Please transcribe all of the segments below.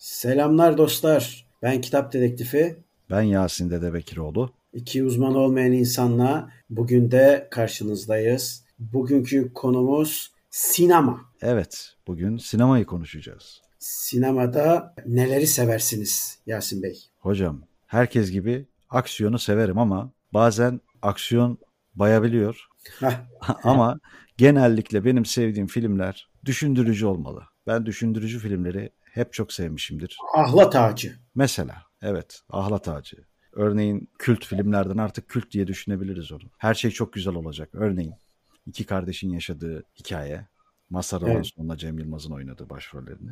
Selamlar dostlar. Ben Kitap Dedektifi. Ben Yasin Dedebekiroğlu. İki uzman olmayan insanla bugün de karşınızdayız. Bugünkü konumuz sinema. Evet, bugün sinemayı konuşacağız. Sinemada neleri seversiniz Yasin Bey? Hocam, herkes gibi aksiyonu severim ama bazen aksiyon bayabiliyor. Ama genellikle benim sevdiğim filmler düşündürücü olmalı. Ben düşündürücü filmleri hep çok sevmişimdir. Ahlat Ağacı. Mesela, evet, Ahlat Ağacı. Örneğin kült filmlerden artık kült diye düşünebiliriz onu. Her şey çok güzel olacak. Örneğin iki kardeşin yaşadığı hikaye. Mazhar Alansu'nunla Cem Yılmaz'ın oynadığı başrollerini.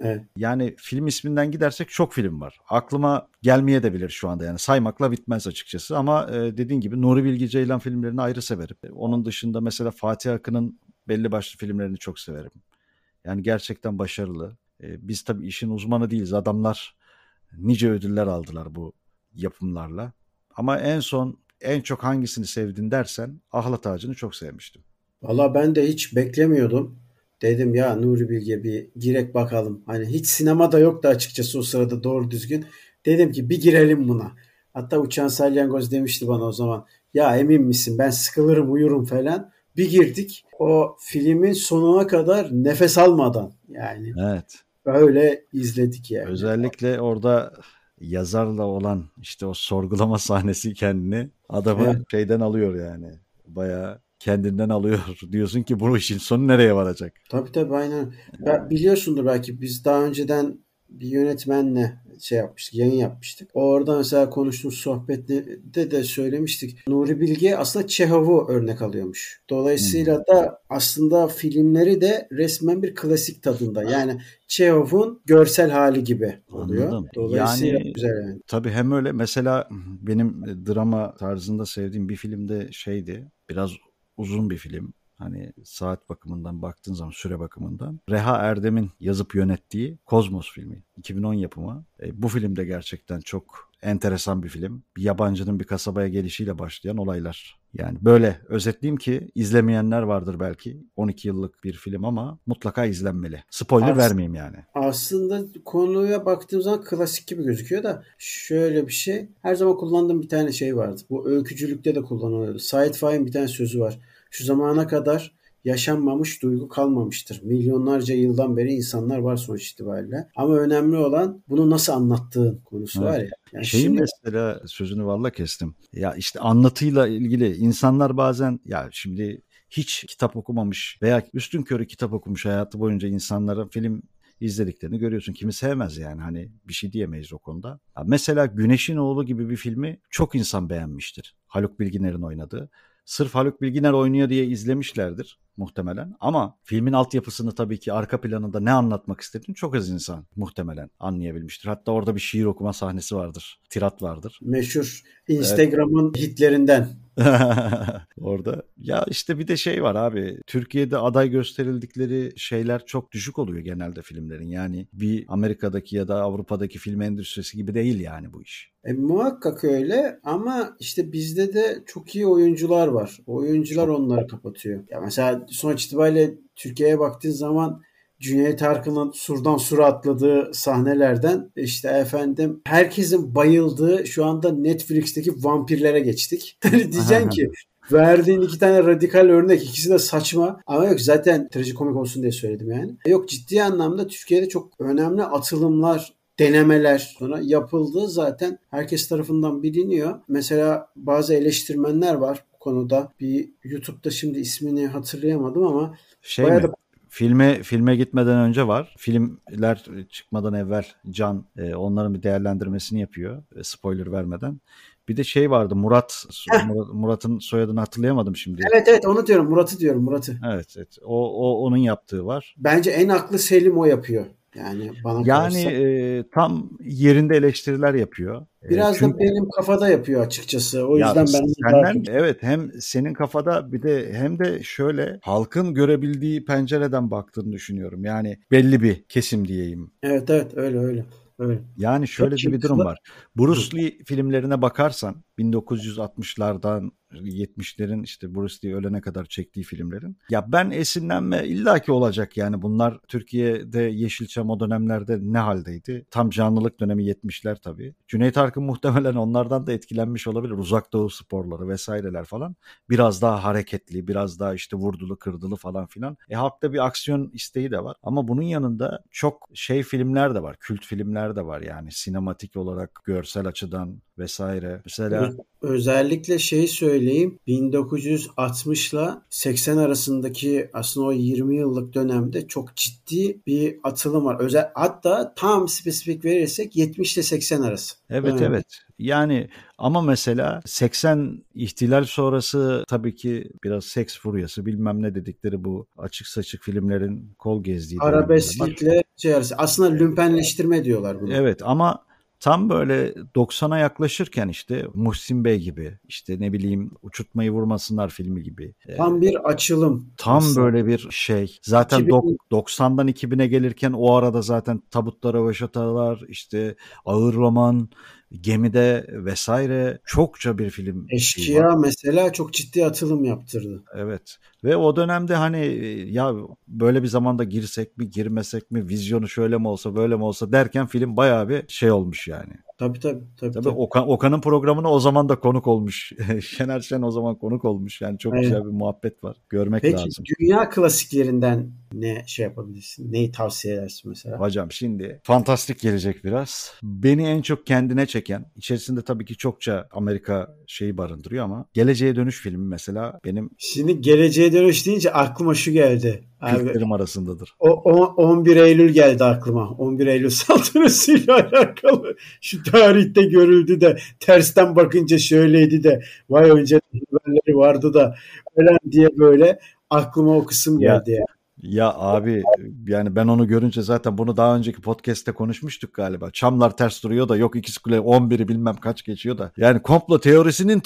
Evet. Yani film isminden gidersek çok film var. Aklıma gelmeye de bilir şu anda, yani saymakla bitmez açıkçası. Ama dediğin gibi Nuri Bilge Ceylan filmlerini ayrı severim. Onun dışında mesela Fatih Akın'ın belli başlı filmlerini çok severim. Yani gerçekten başarılı. Biz tabii işin uzmanı değiliz. Adamlar nice ödüller aldılar bu yapımlarla. Ama en son en çok hangisini sevdin dersen Ahlat Ağacı'nı çok sevmiştim. Valla ben de hiç beklemiyordum. Dedim ya Nuri Bilge bir girek bakalım. Hani hiç sinemada yoktu açıkçası o sırada doğru düzgün. Dedim ki bir girelim buna. Hatta Uçan Salyangoz demişti bana o zaman. Ya emin misin, ben sıkılırım uyurum falan. Bir girdik. O filmin sonuna kadar nefes almadan yani. Evet. Böyle izledik yani. Özellikle orada yazarla olan işte o sorgulama sahnesi kendini adamı şeyden alıyor yani. Bayağı kendinden alıyor. Diyorsun ki bu işin sonu nereye varacak? Tabii aynen. Ya, biliyorsundur belki biz daha önceden bir yönetmenle yayın yapmıştık. Orada mesela konuştuğumuz sohbette de söylemiştik. Nuri Bilge aslında Çehov'u örnek alıyormuş. Dolayısıyla da aslında filmleri de resmen bir klasik tadında. Yani Çehov'un görsel hali gibi oluyor. Anladım. Dolayısıyla yani, güzel yani. Tabii hem öyle. Mesela benim drama tarzında sevdiğim bir filmde şeydi. Biraz uzun bir film. Hani saat bakımından baktığın zaman, süre bakımından. Reha Erdem'in yazıp yönettiği Kozmos filmi. 2010 yapımı. Bu film de gerçekten çok enteresan bir film. Bir yabancının bir kasabaya gelişiyle başlayan olaylar. Yani böyle özetleyeyim ki izlemeyenler vardır belki. 12 yıllık bir film ama mutlaka izlenmeli. Spoiler vermeyeyim yani. Aslında konuya baktığım zaman klasik gibi gözüküyor da şöyle bir şey. Her zaman kullandığım bir tane şey vardı. Bu öykücülükte de kullanılıyordu. Syd Field'in bir tane sözü var. Şu zamana kadar yaşanmamış duygu kalmamıştır. Milyonlarca yıldan beri insanlar var sonuç itibariyle. Ama önemli olan bunu nasıl anlattığın konusu var ya. Yani mesela sözünü valla kestim. Ya işte anlatıyla ilgili insanlar bazen ya şimdi hiç kitap okumamış veya üstünkörü kitap okumuş hayatı boyunca insanlara film izlediklerini görüyorsun. Kimi sevmez yani, hani bir şey diyemeyiz o konuda. Ya mesela Güneş'in Oğlu gibi bir filmi çok insan beğenmiştir. Haluk Bilginer'in oynadığı. Sırf Haluk Bilginer oynuyor diye izlemişlerdir muhtemelen. Ama filmin altyapısını tabii ki arka planında ne anlatmak istediğini çok az insan muhtemelen anlayabilmiştir. Hatta orada bir şiir okuma sahnesi vardır. Tirat vardır. Meşhur Instagram'ın hitlerinden. Orada. Ya işte bir de şey var abi. Türkiye'de aday gösterildikleri şeyler çok düşük oluyor genelde filmlerin. Yani bir Amerika'daki ya da Avrupa'daki film endüstrisi gibi değil yani bu iş. Muhakkak öyle ama işte bizde de çok iyi oyuncular var. Oyuncular onları kapatıyor. Ya mesela sonuç itibariyle Türkiye'ye baktığın zaman Cüneyt Arkın'ın surdan sura atladığı sahnelerden işte efendim herkesin bayıldığı şu anda Netflix'teki vampirlere geçtik. Diyeceksin ki verdiğin iki tane radikal örnek, ikisi de saçma ama yok, zaten trajikomik olsun diye söyledim yani. Yok, ciddi anlamda Türkiye'de çok önemli atılımlar, denemeler sonra yapıldığı zaten herkes tarafından biliniyor. Mesela bazı eleştirmenler var bu konuda. Bir YouTube'da şimdi ismini hatırlayamadım ama bayağı da... Filme gitmeden önce var. Filmler çıkmadan evvel Can onların bir değerlendirmesini yapıyor. Spoiler vermeden. Bir de şey vardı, Murat'ın soyadını hatırlayamadım şimdi. Evet onu diyorum, Murat'ı. Evet. O onun yaptığı var. Bence en haklı Selim o yapıyor. Yani bana kalırsa. Tam yerinde eleştiriler yapıyor. Biraz da benim kafada yapıyor açıkçası. O yüzden evet, hem senin kafada bir de hem de şöyle halkın görebildiği pencereden baktığını düşünüyorum. Yani belli bir kesim diyeyim. Evet öyle. Yani şöyle bir durum var. Bruce Lee filmlerine bakarsan 1960'lardan 70'lerin işte Bruce Lee ölene kadar çektiği filmlerin. Ya ben esinlenme illaki olacak yani, bunlar Türkiye'de Yeşilçam o dönemlerde ne haldeydi? Tam canlılık dönemi 70'ler tabii. Cüneyt Arkın muhtemelen onlardan da etkilenmiş olabilir. Uzak Doğu sporları vesaireler falan. Biraz daha hareketli, biraz daha işte vurdulu, kırdılı falan filan. Halkta bir aksiyon isteği de var. Ama bunun yanında çok şey filmler de var. Kült filmler de var yani, sinematik olarak, görsel açıdan vesaire. Mesela özellikle şeyi söyleyeyim, 1960'la 80 arasındaki aslında o 20 yıllık dönemde çok ciddi bir atılım var. Özel, hatta tam spesifik verirsek 70 ile 80 arası. Evet öyle. Evet. Yani ama mesela 80 ihtilal sonrası tabii ki biraz seks furyası bilmem ne dedikleri bu açık saçık filmlerin kol gezdiği. Arabesklikle şey arası. Aslında lümpenleştirme diyorlar bunu. Evet ama tam böyle 90'a yaklaşırken işte Muhsin Bey gibi, işte ne bileyim Uçurtmayı Vurmasınlar filmi gibi. Tam bir açılım. Tam aslında böyle bir şey. Zaten 90'dan 2000'e gelirken o arada zaten Tabutta Röveşatalar, işte Ağır Roman, Gemide vesaire çokça bir film. Eşkıya mesela çok ciddi atılım yaptırdı. Evet. Ve o dönemde hani ya böyle bir zamanda girsek mi girmesek mi, vizyonu şöyle mi olsa böyle mi olsa derken film bayağı bir şey olmuş yani. Tabii. Okan'ın programına o zaman da konuk olmuş. Şener Şen o zaman konuk olmuş. Yani çok güzel bir muhabbet var. Görmek lazım. Peki dünya klasiklerinden ne şey yapabilirsin? Neyi tavsiye edersin mesela? Hocam şimdi fantastik gelecek biraz. Beni en çok kendine çeken, içerisinde tabii ki çokça Amerika şeyi barındırıyor ama Geleceğe Dönüş filmi mesela benim. Şimdi Geleceğe Dönüş deyince aklıma şu geldi. Filmlerim arasındadır. 11 Eylül geldi aklıma. 11 Eylül saldırısıyla alakalı. Şu tarihte görüldü de tersten bakınca şöyleydi de vay önce haberleri vardı da falan diye böyle aklıma o kısım geldi yani. Ya abi yani ben onu görünce, zaten bunu daha önceki podcast'te konuşmuştuk galiba. Çamlar ters duruyor da yok ikisi kule 11'i bilmem kaç geçiyor da. Yani komplo teorisinin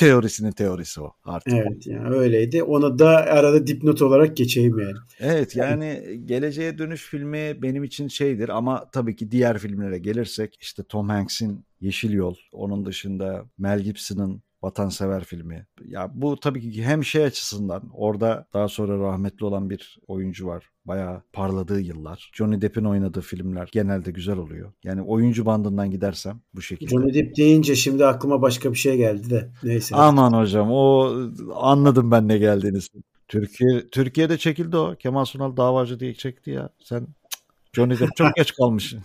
teorisi o artık. Evet yani öyleydi. Ona da arada dipnot olarak geçeyim yani. Evet yani Geleceğe Dönüş filmi benim için şeydir ama tabii ki diğer filmlere gelirsek işte Tom Hanks'in Yeşil Yol, onun dışında Mel Gibson'ın Vatansever filmi. Ya bu tabii ki hem şey açısından, orada daha sonra rahmetli olan bir oyuncu var. Bayağı parladığı yıllar. Johnny Depp'in oynadığı filmler genelde güzel oluyor. Yani oyuncu bandından gidersem bu şekilde. Johnny Depp deyince şimdi aklıma başka bir şey geldi de. Neyse. Aman hocam, o anladım ben ne geldiğiniz. Türkiye'de çekildi o. Kemal Sunal Davacı diye çekti ya. Sen Johnny Depp çok geç kalmışsın.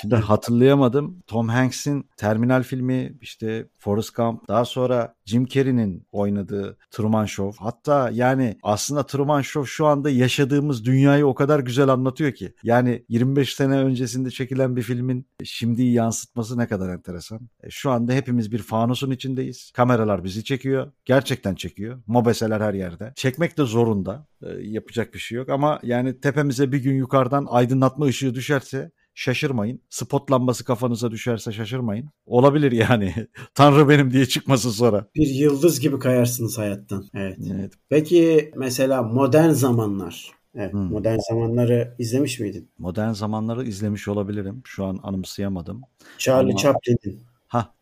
Şimdi hatırlayamadım. Tom Hanks'in Terminal filmi, işte Forrest Gump, daha sonra Jim Carrey'nin oynadığı Truman Show. Hatta yani aslında Truman Show şu anda yaşadığımız dünyayı o kadar güzel anlatıyor ki. Yani 25 sene öncesinde çekilen bir filmin şimdiyi yansıtması ne kadar enteresan. Şu anda hepimiz bir fanusun içindeyiz. Kameralar bizi çekiyor. Gerçekten çekiyor. Mobeseler her yerde. Çekmek de zorunda. Yapacak bir şey yok ama yani tepemize bir gün yukarıdan aydınlatma ışığı düşerse şaşırmayın. Spot lambası kafanıza düşerse şaşırmayın. Olabilir yani. Tanrı benim diye çıkmasın sonra. Bir yıldız gibi kayarsınız hayattan. Evet. Peki mesela modern zamanlar. Evet, Modern Zamanları izlemiş miydin? Modern Zamanları izlemiş olabilirim. Şu an anımsayamadım. Charlie Chaplin'in.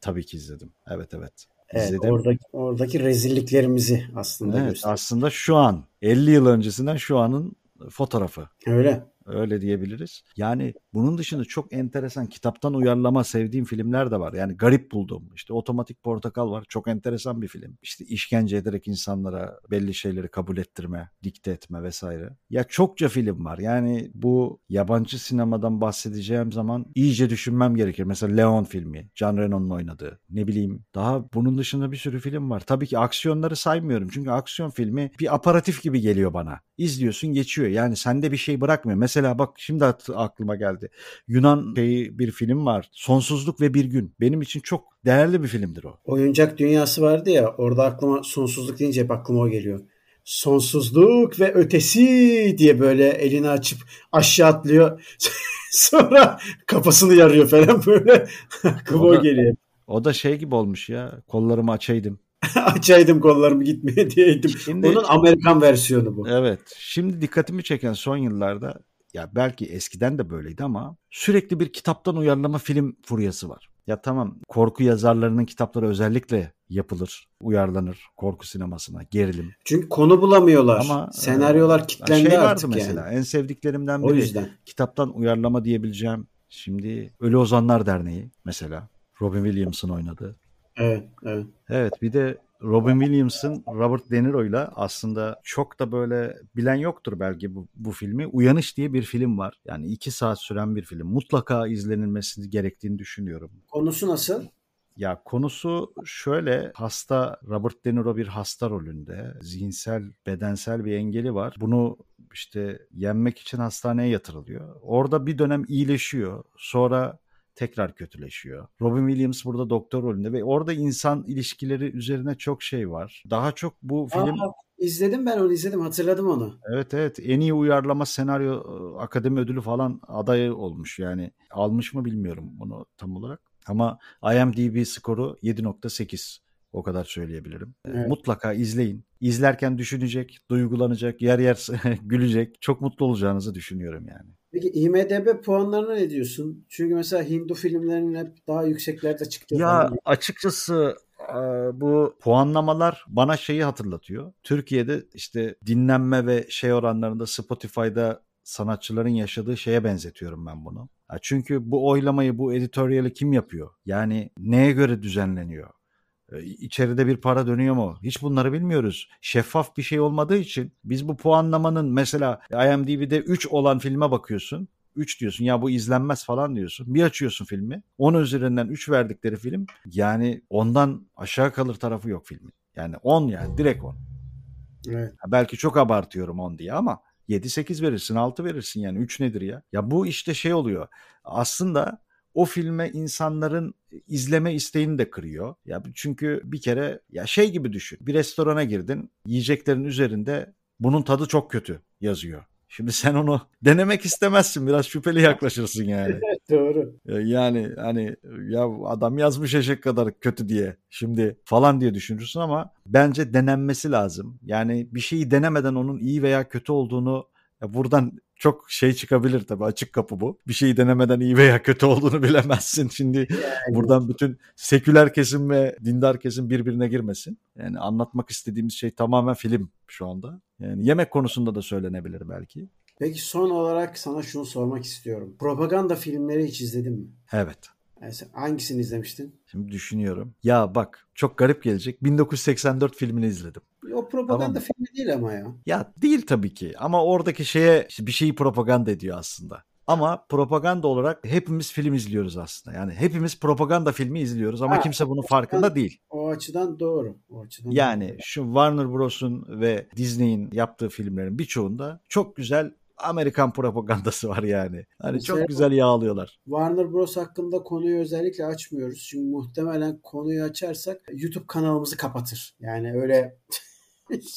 Tabii ki izledim. Evet. Evet, oradaki rezilliklerimizi aslında gösteriyor. Aslında şu an 50 yıl öncesinden şu anın fotoğrafı. Öyle diyebiliriz. Yani bunun dışında çok enteresan kitaptan uyarlama sevdiğim filmler de var. Yani garip buldum. İşte Otomatik Portakal var. Çok enteresan bir film. İşte işkence ederek insanlara belli şeyleri kabul ettirme, dikte etme vesaire. Ya çokça film var. Yani bu yabancı sinemadan bahsedeceğim zaman iyice düşünmem gerekir. Mesela Leon filmi. Jean Reno'nun oynadığı. Ne bileyim. Daha bunun dışında bir sürü film var. Tabii ki aksiyonları saymıyorum. Çünkü aksiyon filmi bir aparatif gibi geliyor bana. İzliyorsun geçiyor. Yani sende bir şey bırakmıyor. Mesela bak şimdi aklıma geldi. Yunan bir film var. Sonsuzluk ve Bir Gün. Benim için çok değerli bir filmdir o. Oyuncak dünyası vardı ya. Orada aklıma sonsuzluk deyince hep aklıma o geliyor. Sonsuzluk ve ötesi diye böyle elini açıp aşağı atlıyor. Sonra kafasını yarıyor falan böyle. Aklıma o geliyor. O da şey gibi olmuş ya. Kollarımı açaydım. Açaydım kollarımı gitmeye diyeydim. Bunun Amerikan versiyonu bu. Evet. Şimdi dikkatimi çeken son yıllarda, ya belki eskiden de böyleydi ama sürekli bir kitaptan uyarlama film furyası var. Ya tamam, korku yazarlarının kitapları özellikle yapılır, uyarlanır korku sinemasına, gerilim. Çünkü konu bulamıyorlar. Ama senaryolar kilitlendi artık mesela. Yani. En sevdiklerimden biri, o yüzden kitaptan uyarlama diyebileceğim. Şimdi Ölü Ozanlar Derneği mesela. Robin Williams'ın oynadığı. Evet, evet. Evet, bir de Robin Williams'ın Robert De Niro'yla aslında çok da böyle bilen yoktur belki bu filmi. Uyanış diye bir film var. Yani 2 saat süren bir film. Mutlaka izlenilmesi gerektiğini düşünüyorum. Konusu nasıl? Ya konusu şöyle, hasta Robert De Niro bir hasta rolünde, zihinsel, bedensel bir engeli var. Bunu işte yenmek için hastaneye yatırılıyor. Orada bir dönem iyileşiyor. Sonra tekrar kötüleşiyor. Robin Williams burada doktor rolünde ve orada insan ilişkileri üzerine çok şey var. Daha çok bu film... İzledim, hatırladım onu. Evet, en iyi uyarlama senaryo akademi ödülü falan adayı olmuş. Yani almış mı bilmiyorum bunu tam olarak. Ama IMDb skoru 7.8. O kadar söyleyebilirim. Evet. Mutlaka izleyin. İzlerken düşünecek, duygulanacak, yer yer gülecek. Çok mutlu olacağınızı düşünüyorum yani. Peki IMDb puanlarına ne diyorsun? Çünkü mesela Hindu filmlerinin hep daha yükseklerde çıkıyor. Ya açıkçası bu puanlamalar bana şeyi hatırlatıyor. Türkiye'de işte dinlenme ve şey oranlarında Spotify'da sanatçıların yaşadığı şeye benzetiyorum ben bunu. Çünkü bu oylamayı, bu editoryali kim yapıyor? Yani neye göre düzenleniyor? İçeride bir para dönüyor mu? Hiç bunları bilmiyoruz. Şeffaf bir şey olmadığı için biz bu puanlamanın, mesela IMDb'de 3 olan filme bakıyorsun. 3 diyorsun ya, bu izlenmez falan diyorsun. Bir açıyorsun filmi. 10 üzerinden 3 verdikleri film, yani ondan aşağı kalır tarafı yok filmin. Yani 10, yani direkt 10. Evet. Belki çok abartıyorum 10 diye ama 7-8 verirsin, 6 verirsin, yani 3 nedir ya? Ya bu işte şey oluyor. Aslında o filme insanların izleme isteğini de kırıyor. Ya çünkü bir kere ya şey gibi düşün. Bir restorana girdin. Yiyeceklerin üzerinde bunun tadı çok kötü yazıyor. Şimdi sen onu denemek istemezsin. Biraz şüpheli yaklaşırsın yani. Doğru. Yani hani ya adam yazmış eşek kadar kötü diye şimdi falan diye düşünürsün ama bence denenmesi lazım. Yani bir şeyi denemeden onun iyi veya kötü olduğunu, buradan çok şey çıkabilir tabii, açık kapı bu. Bir şeyi denemeden iyi veya kötü olduğunu bilemezsin. Şimdi yani buradan bütün seküler kesim ve dindar kesim birbirine girmesin. Yani anlatmak istediğimiz şey tamamen film şu anda. Yani yemek konusunda da söylenebilir belki. Peki son olarak sana şunu sormak istiyorum. Propaganda filmleri hiç izledin mi? Evet. Yani sen hangisini izlemiştin? Şimdi düşünüyorum. Ya bak, çok garip gelecek. 1984 filmini izledim. O propaganda tamam filmi değil ama ya. Ya değil tabii ki ama oradaki şeye, bir şeyi propaganda ediyor aslında. Ama propaganda olarak hepimiz film izliyoruz aslında. Yani hepimiz propaganda filmi izliyoruz ama kimse bunun farkında değil. O açıdan doğru. Yani doğru. Şu Warner Bros'un ve Disney'in yaptığı filmlerin birçoğunda çok güzel Amerikan propagandası var yani. Hani mesela çok güzel yağlıyorlar. Warner Bros hakkında konuyu özellikle açmıyoruz. Çünkü muhtemelen konuyu açarsak YouTube kanalımızı kapatır. Yani öyle...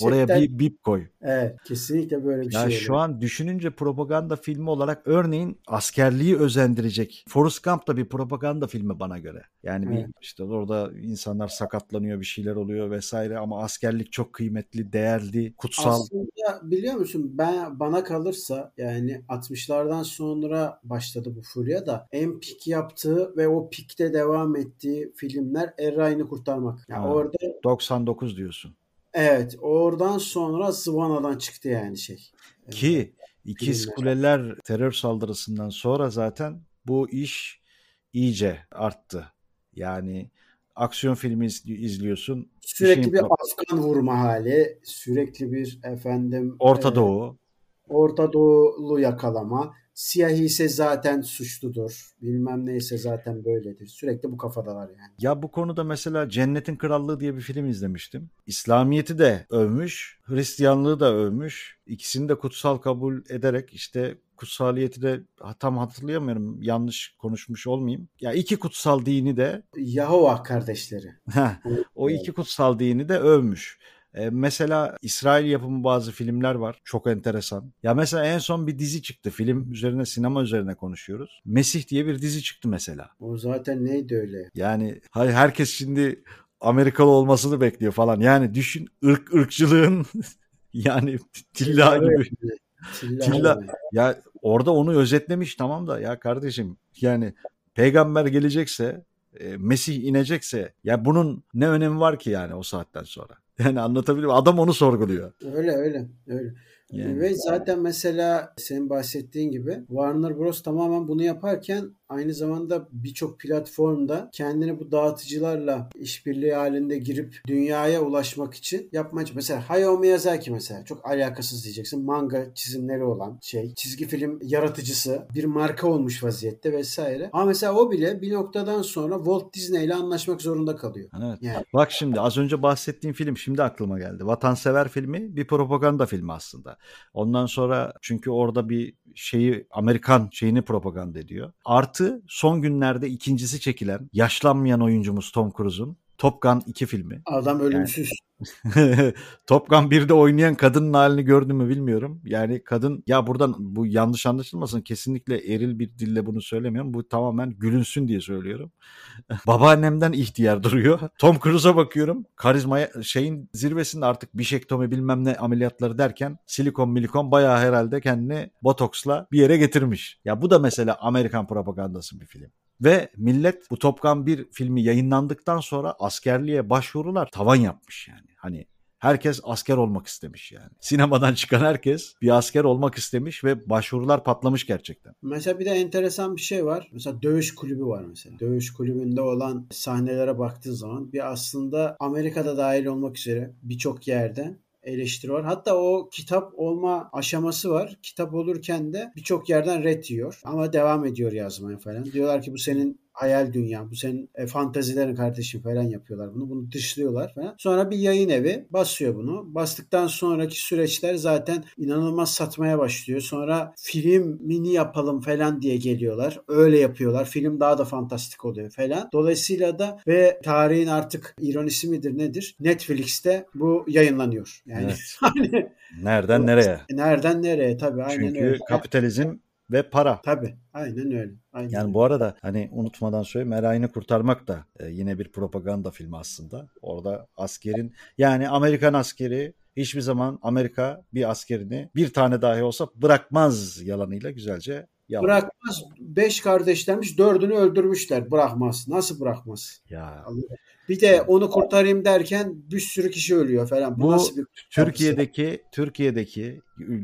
Oraya bir bip koy. Evet, kesinlikle böyle bir ya şey. Ya şu an düşününce propaganda filmi olarak örneğin askerliği özendirecek Forrest Gump da bir propaganda filmi bana göre. Yani bir işte orada insanlar sakatlanıyor, bir şeyler oluyor vesaire ama askerlik çok kıymetli, değerli, kutsal. Aslında biliyor musun, bana kalırsa yani 60'lardan sonra başladı bu furya da en pik yaptığı ve o pikte devam ettiği filmler Eray'ını Kurtarmak. Yani orada 99 diyorsun. Evet, oradan sonra Zıvana'dan çıktı yani şey. Ki İkiz Kuleler terör saldırısından sonra zaten bu iş iyice arttı. Yani aksiyon filmi izliyorsun. Sürekli bir Afgan vurma hali, sürekli bir efendim Orta Doğulu yakalama. Siyahi ise zaten suçludur. Bilmem neyse zaten böyledir. Sürekli bu kafadalar yani. Ya bu konuda mesela Cennetin Krallığı diye bir film izlemiştim. İslamiyet'i de övmüş, Hristiyanlığı da övmüş. İkisini de kutsal kabul ederek, işte kutsaliyeti de tam hatırlayamıyorum, yanlış konuşmuş olmayayım. Ya iki kutsal dini de, Yahova kardeşleri. O iki kutsal dini de övmüş. Mesela İsrail yapımı bazı filmler var. Çok enteresan. Ya mesela en son bir dizi çıktı. Film üzerine, sinema üzerine konuşuyoruz. Mesih diye bir dizi çıktı mesela. O zaten neydi öyle? Yani herkes şimdi Amerikalı olmasını bekliyor falan. Yani düşün, ırkçılığın yani tilla gibi. Tilla. Ya orada onu özetlemiş, tamam da ya kardeşim yani peygamber gelecekse Mesih inecekse ya bunun ne önemi var ki yani o saatten sonra? Yani anlatabiliyor muyum? Adam onu sorguluyor. Öyle. Yani. Ve zaten mesela senin bahsettiğin gibi Warner Bros. Tamamen bunu yaparken aynı zamanda birçok platformda kendini bu dağıtıcılarla işbirliği halinde girip dünyaya ulaşmak için yapmaya çalışıyor. Mesela Hayao Miyazaki mesela çok alakasız diyeceksin. Manga çizimleri olan şey, çizgi film yaratıcısı bir marka olmuş vaziyette vesaire. Ama mesela o bile bir noktadan sonra Walt Disney ile anlaşmak zorunda kalıyor. Evet. Yani. Bak şimdi az önce bahsettiğim film şimdi aklıma geldi. Vatansever filmi bir propaganda filmi aslında. Ondan sonra çünkü orada bir şeyi Amerikan şeyini propaganda ediyor. Artı son günlerde ikincisi çekilen yaşlanmayan oyuncumuz Tom Cruise'un Top Gun 2 filmi. Adam ölümsüz. Yani, Top Gun 1'de oynayan kadının halini gördün mü bilmiyorum. Yani kadın ya buradan bu yanlış anlaşılmasın kesinlikle eril bir dille bunu söylemiyorum. Bu tamamen gülünsün diye söylüyorum. Babaannemden ihtiyar duruyor. Tom Cruise'a bakıyorum. Karizmaya şeyin zirvesinde artık bişektomi bilmem ne ameliyatları derken silikon bayağı herhalde kendini botoksla bir yere getirmiş. Ya bu da mesela Amerikan propagandası bir film. Ve millet bu Top Gun 1 filmi yayınlandıktan sonra askerliğe başvurular tavan yapmış yani. Hani herkes asker olmak istemiş yani. Sinemadan çıkan herkes bir asker olmak istemiş ve başvurular patlamış gerçekten. Mesela bir de enteresan bir şey var. Mesela dövüş kulübü var mesela. Dövüş kulübünde olan sahnelere baktığın zaman bir aslında Amerika'da dahil olmak üzere birçok yerde eleştiri var. Hatta o kitap olma aşaması var. Kitap olurken de birçok yerden ret yiyor. Ama devam ediyor yazmaya falan. Diyorlar ki bu senin hayal dünyan, bu senin fantazilerin kardeşim falan yapıyorlar bunu. Bunu dışlıyorlar falan. Sonra bir yayın evi basıyor bunu. Bastıktan sonraki süreçler zaten inanılmaz satmaya başlıyor. Sonra filmini yapalım falan diye geliyorlar. Öyle yapıyorlar. Film daha da fantastik oluyor falan. Dolayısıyla da ve tarihin artık ironisi midir nedir? Netflix'te bu yayınlanıyor. Yani evet. Hani, nereden nereye? Nereden nereye tabii aynen çünkü öyle. Çünkü kapitalizm ve para. Tabii. Aynen öyle. Aynen yani öyle. Bu arada hani unutmadan söyleyeyim Erayn'ı kurtarmak da yine bir propaganda filmi aslında. Orada askerin yani Amerikan askeri hiçbir zaman Amerika bir askerini bir tane dahi olsa bırakmaz yalanıyla güzelce yalan. Bırakmaz. 5 kardeşlermiş 4'ünü öldürmüşler. Bırakmaz. Nasıl bırakmaz? Ya. Bir de onu kurtarayım derken bir sürü kişi ölüyor falan. Bu nasıl bir Türkiye'deki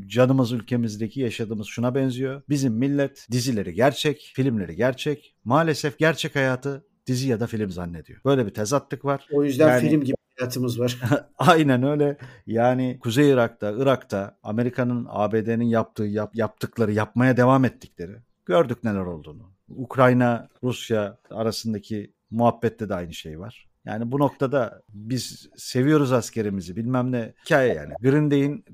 canımız ülkemizdeki yaşadığımız şuna benziyor. Bizim millet dizileri gerçek, filmleri gerçek. Maalesef gerçek hayatı dizi ya da film zannediyor. Böyle bir tezatlık var. O yüzden yani, film gibi hayatımız var. Aynen öyle. Yani Kuzey Irak'ta, Irak'ta Amerika'nın, ABD'nin yaptıkları, yapmaya devam ettikleri. Gördük neler olduğunu. Ukrayna, Rusya arasındaki muhabbette de aynı şey var. Yani bu noktada biz seviyoruz askerimizi bilmem ne hikaye yani.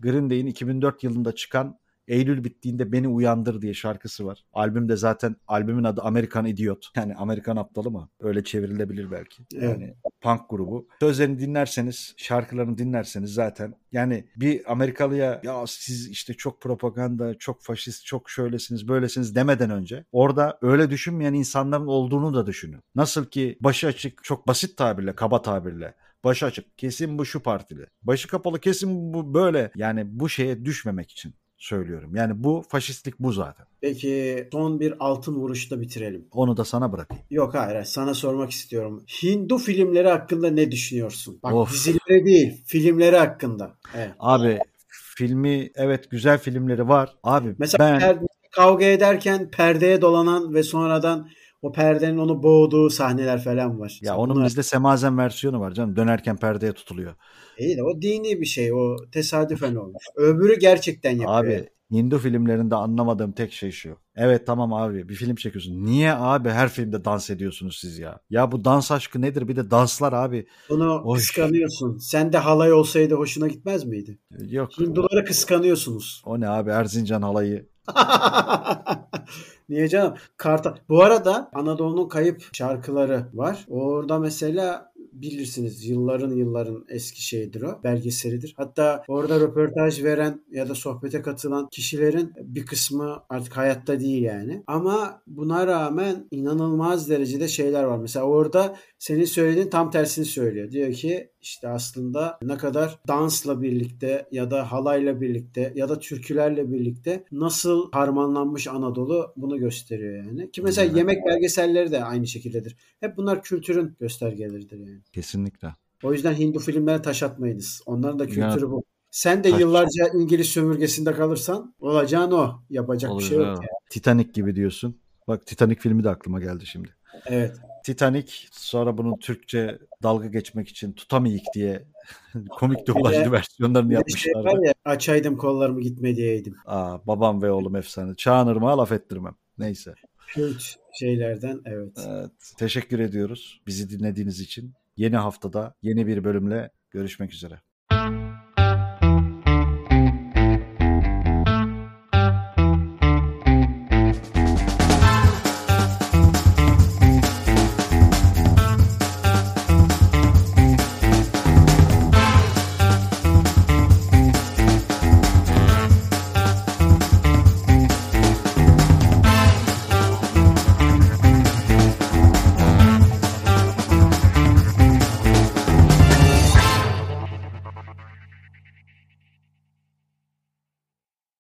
Green Day'in 2004 yılında çıkan Eylül bittiğinde beni uyandır diye şarkısı var. Albümde zaten albümün adı American Idiot. Yani Amerikan aptalı mı? Öyle çevrilebilir belki. Yani punk grubu. Sözlerini dinlerseniz, şarkılarını dinlerseniz zaten yani bir Amerikalıya ya siz işte çok propaganda, çok faşist, çok şöylesiniz, böylesiniz demeden önce orada öyle düşünmeyen insanların olduğunu da düşünün. Nasıl ki başı açık, çok basit tabirle, kaba tabirle başı açık kesin bu şu partili. Başı kapalı kesin bu böyle. Yani bu şeye düşmemek için söylüyorum. Yani bu faşistlik bu zaten. Peki son bir altın vuruşla bitirelim. Onu da sana bırakayım. Yok hayır sana sormak istiyorum. Hindu filmleri hakkında ne düşünüyorsun? Bak dizileri değil filmleri hakkında. Evet. Abi filmi evet güzel filmleri var. Abi mesela kavga ederken perdeye dolanan ve sonradan o perdenin onu boğduğu sahneler falan var. Ya onun bizde semazen versiyonu var canım. Dönerken perdeye tutuluyor. İyi de o dini bir şey. O tesadüfen olmuş. Öbürü gerçekten yapıyor. Abi Hindu filmlerinde anlamadığım tek şey şu. Evet tamam abi bir film çekiyorsun. Niye abi her filmde dans ediyorsunuz siz ya? Ya bu dans aşkı nedir? Bir de danslar abi. Bunu kıskanıyorsun. Sen de halay olsaydı hoşuna gitmez miydi? Yok. Hinduları kıskanıyorsunuz. O ne abi Erzincan halayı. Niye canım? Kartal. Bu arada Anadolu'nun kayıp şarkıları var. Orada mesela bilirsiniz yılların eski şeyidir o. Belgeselidir. Hatta orada röportaj veren ya da sohbete katılan kişilerin bir kısmı artık hayatta değil yani. Ama buna rağmen inanılmaz derecede şeyler var. Mesela orada senin söylediğin tam tersini söylüyor. Diyor ki işte aslında ne kadar dansla birlikte ya da halayla birlikte ya da türkülerle birlikte nasıl harmanlanmış Anadolu bunu gösteriyor yani. Ki mesela yemek belgeselleri de aynı şekildedir. Hep bunlar kültürün göstergeleridir yani. Kesinlikle. O yüzden Hindu filmlere taş atmayınız. Onların da kültürü ya, bu. Sen de yıllarca İngiliz sömürgesinde kalırsan olacağın o. Yapacak olur, bir şey yok. Yani. Titanic gibi diyorsun. Bak Titanic filmi de aklıma geldi şimdi. Evet. Titanic, sonra bunun Türkçe dalga geçmek için tutamayık diye komik dublajlı versiyonlarını yapmışlardı. Şey ya, açaydım kollarımı gitme diyeydim. Aa, babam ve oğlum efsane. Çağınırmağa laf ettirmem. Neyse. Kült şeylerden evet. Teşekkür ediyoruz bizi dinlediğiniz için. Yeni haftada yeni bir bölümle görüşmek üzere.